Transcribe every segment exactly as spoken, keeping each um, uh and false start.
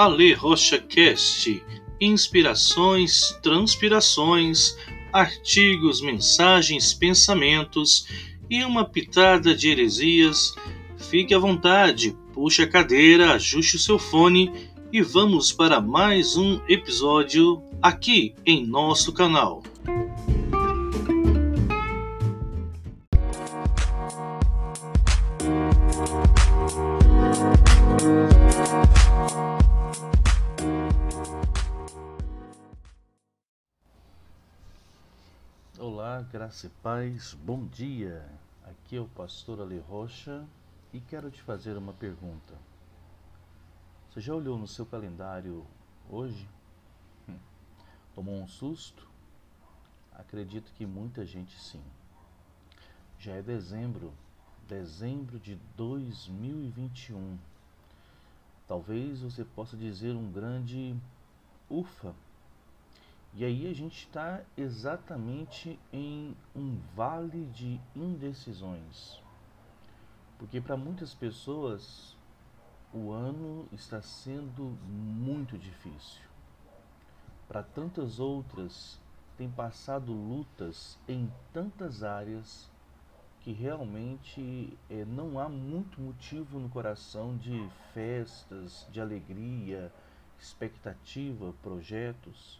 Alê RochaCast, inspirações, transpirações, artigos, mensagens, pensamentos e uma pitada de heresias. Fique à vontade, puxe a cadeira, ajuste o seu fone e vamos para mais um episódio aqui em nosso canal. Olá, graça e paz, bom dia! Aqui é o pastor Alê Rocha e quero te fazer uma pergunta. Você já olhou no seu calendário hoje? Hum. Tomou um susto? Acredito que muita gente sim. Já é dezembro, dezembro de dois mil e vinte e um. Talvez você possa dizer um grande ufa. E aí a gente está exatamente em um vale de indecisões. Porque para muitas pessoas o ano está sendo muito difícil. Para tantas outras, tem passado lutas em tantas áreas que realmente é, não há muito motivo no coração de festas, de alegria, expectativa, projetos.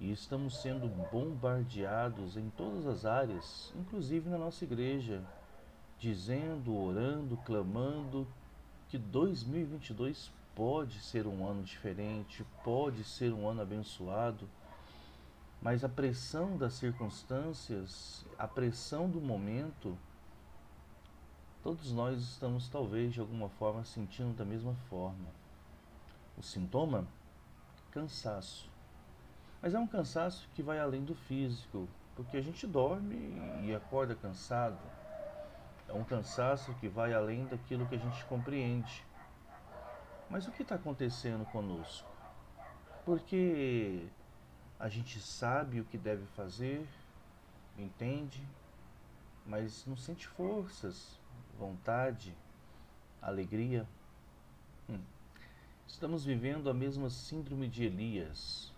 E estamos sendo bombardeados em todas as áreas, inclusive na nossa igreja, dizendo, orando, clamando que dois mil e vinte e dois pode ser um ano diferente, pode ser um ano abençoado, mas a pressão das circunstâncias, a pressão do momento, todos nós estamos talvez de alguma forma sentindo da mesma forma. O sintoma? Cansaço. Mas é um cansaço que vai além do físico, porque a gente dorme e acorda cansado. É um cansaço que vai além daquilo que a gente compreende. Mas o que está acontecendo conosco? Porque a gente sabe o que deve fazer, entende, mas não sente forças, vontade, alegria. Hum. Estamos vivendo a mesma síndrome de Elias.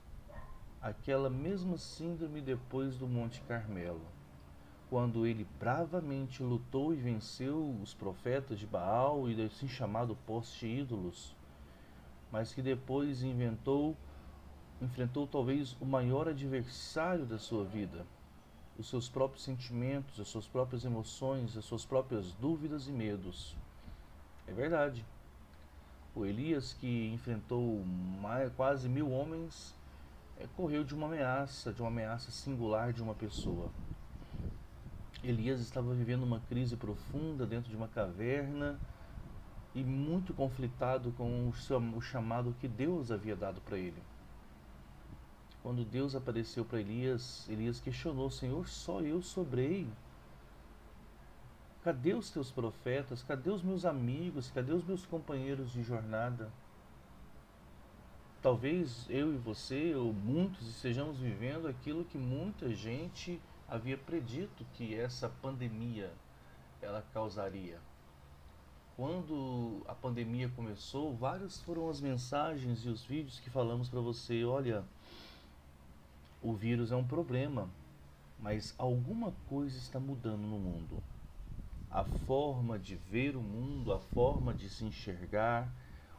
Aquela mesma síndrome depois do Monte Carmelo, quando ele bravamente lutou e venceu os profetas de Baal e do assim chamado poste ídolos, mas que depois inventou, enfrentou talvez o maior adversário da sua vida, os seus próprios sentimentos, as suas próprias emoções, as suas próprias dúvidas e medos. É verdade. O Elias, que enfrentou quase mil homens, correu de uma ameaça, de uma ameaça singular de uma pessoa. Elias estava vivendo uma crise profunda dentro de uma caverna e muito conflitado com o, seu, o chamado que Deus havia dado para ele. Quando Deus apareceu para Elias, Elias questionou: Senhor, só eu sobrei? Cadê os teus profetas? Cadê os meus amigos? Cadê os meus companheiros de jornada? Talvez eu e você, ou muitos, estejamos vivendo aquilo que muita gente havia predito que essa pandemia ela causaria. Quando a pandemia começou, várias foram as mensagens e os vídeos que falamos para você: olha, o vírus é um problema, mas alguma coisa está mudando no mundo. A forma de ver o mundo, a forma de se enxergar,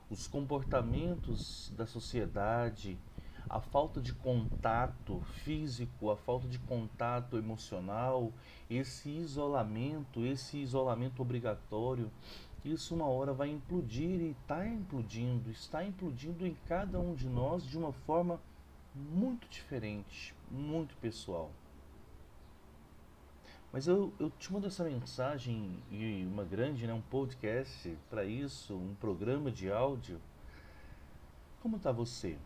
os comportamentos da sociedade, a falta de contato físico, a falta de contato emocional, esse isolamento, esse isolamento obrigatório, isso uma hora vai implodir e está implodindo, está implodindo em cada um de nós de uma forma muito diferente, muito pessoal. Mas eu, eu te mando essa mensagem e uma grande, né, um podcast para isso, um programa de áudio. Como está você?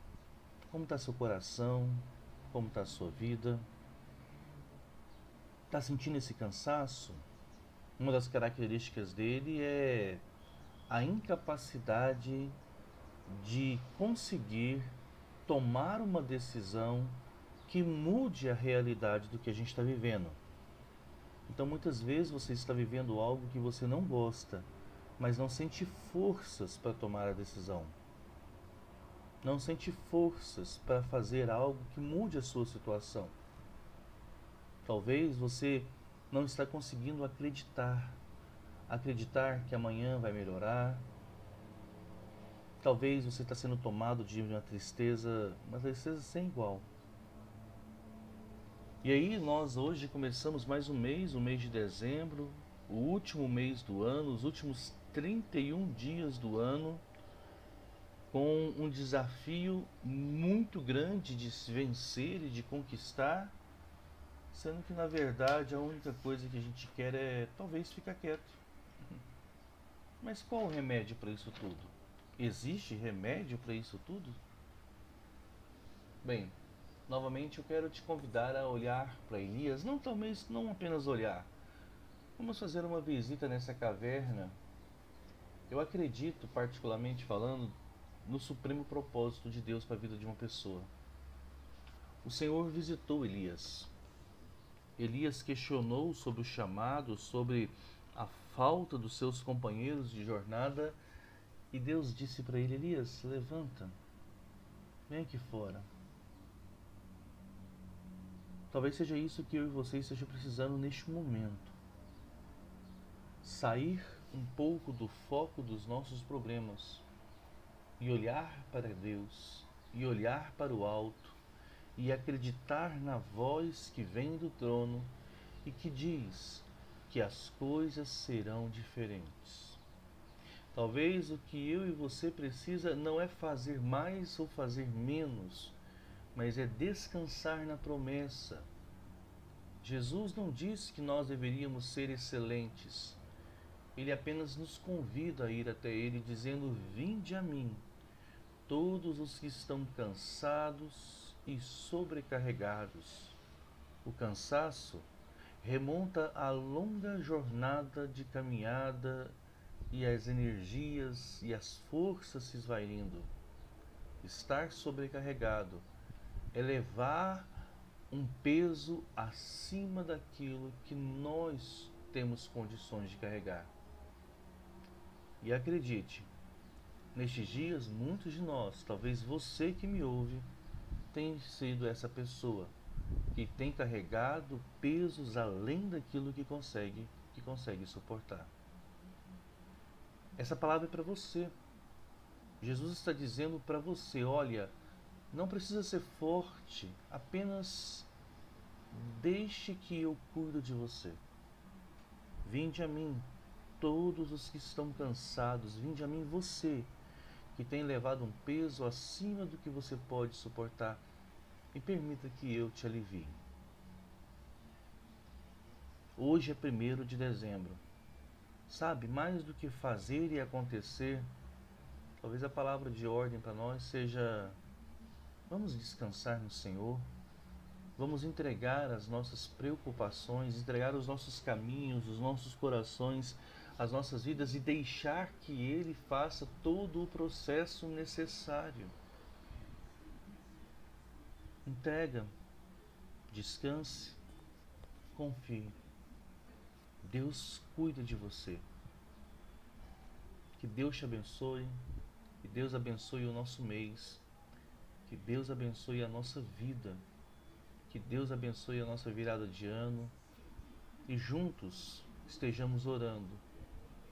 Como está seu coração? Como está a sua vida? Está sentindo esse cansaço? Uma das características dele é a incapacidade de conseguir tomar uma decisão que mude a realidade do que a gente está vivendo. Então muitas vezes você está vivendo algo que você não gosta, mas não sente forças para tomar a decisão. não sente forças para fazer algo que mude a sua situação. Talvez você não está conseguindo acreditar, acreditar que amanhã vai melhorar. Talvez você está sendo tomado de uma tristeza, uma tristeza sem igual. E aí nós hoje começamos mais um mês, o mês de dezembro, o último mês do ano, os últimos trinta e um dias do ano, com um desafio muito grande de se vencer e de conquistar, sendo que na verdade a única coisa que a gente quer é talvez ficar quieto. Mas qual o remédio para isso tudo? Existe remédio para isso tudo? Bem, novamente eu quero te convidar a olhar para Elias, não talvez não apenas olhar. Vamos fazer uma visita nessa caverna. Eu acredito, particularmente falando, no supremo propósito de Deus para a vida de uma pessoa. O Senhor visitou Elias. Elias questionou sobre o chamado, sobre a falta dos seus companheiros de jornada, e Deus disse para ele: Elias, levanta, vem aqui fora. Talvez seja isso que eu e você esteja precisando neste momento. Sair um pouco do foco dos nossos problemas e olhar para Deus, e olhar para o alto, e acreditar na voz que vem do trono e que diz que as coisas serão diferentes. Talvez o que eu e você precisa não é fazer mais ou fazer menos, mas é descansar na promessa. Jesus não disse que nós deveríamos ser excelentes. Ele apenas nos convida a ir até Ele, dizendo: vinde a mim, todos os que estão cansados e sobrecarregados. O cansaço remonta à longa jornada de caminhada e as energias e as forças se esvaindo. Estar sobrecarregado é levar um peso acima daquilo que nós temos condições de carregar. E acredite, nestes dias, muitos de nós, talvez você que me ouve, tem sido essa pessoa que tem carregado pesos além daquilo que consegue, que consegue suportar. Essa palavra é para você. Jesus está dizendo para você: olha, não precisa ser forte, apenas deixe que eu cuido de você. Vinde a mim, todos os que estão cansados. Vinde a mim, você que tem levado um peso acima do que você pode suportar, e permita que eu te alivie. Hoje é primeiro de dezembro. Sabe, mais do que fazer e acontecer, talvez a palavra de ordem para nós seja: vamos descansar no Senhor, vamos entregar as nossas preocupações, entregar os nossos caminhos, os nossos corações, as nossas vidas, e deixar que Ele faça todo o processo necessário. Entrega, descanse, confie. Deus cuida de você. Que Deus te abençoe, que Deus abençoe o nosso mês, que Deus abençoe a nossa vida, que Deus abençoe a nossa virada de ano, e juntos estejamos orando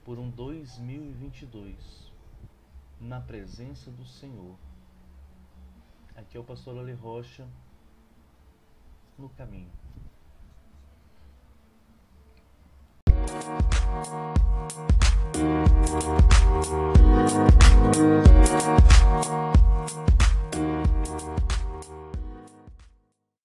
por um dois mil e vinte e dois na presença do Senhor. Aqui é o pastor Alê Rocha, no caminho.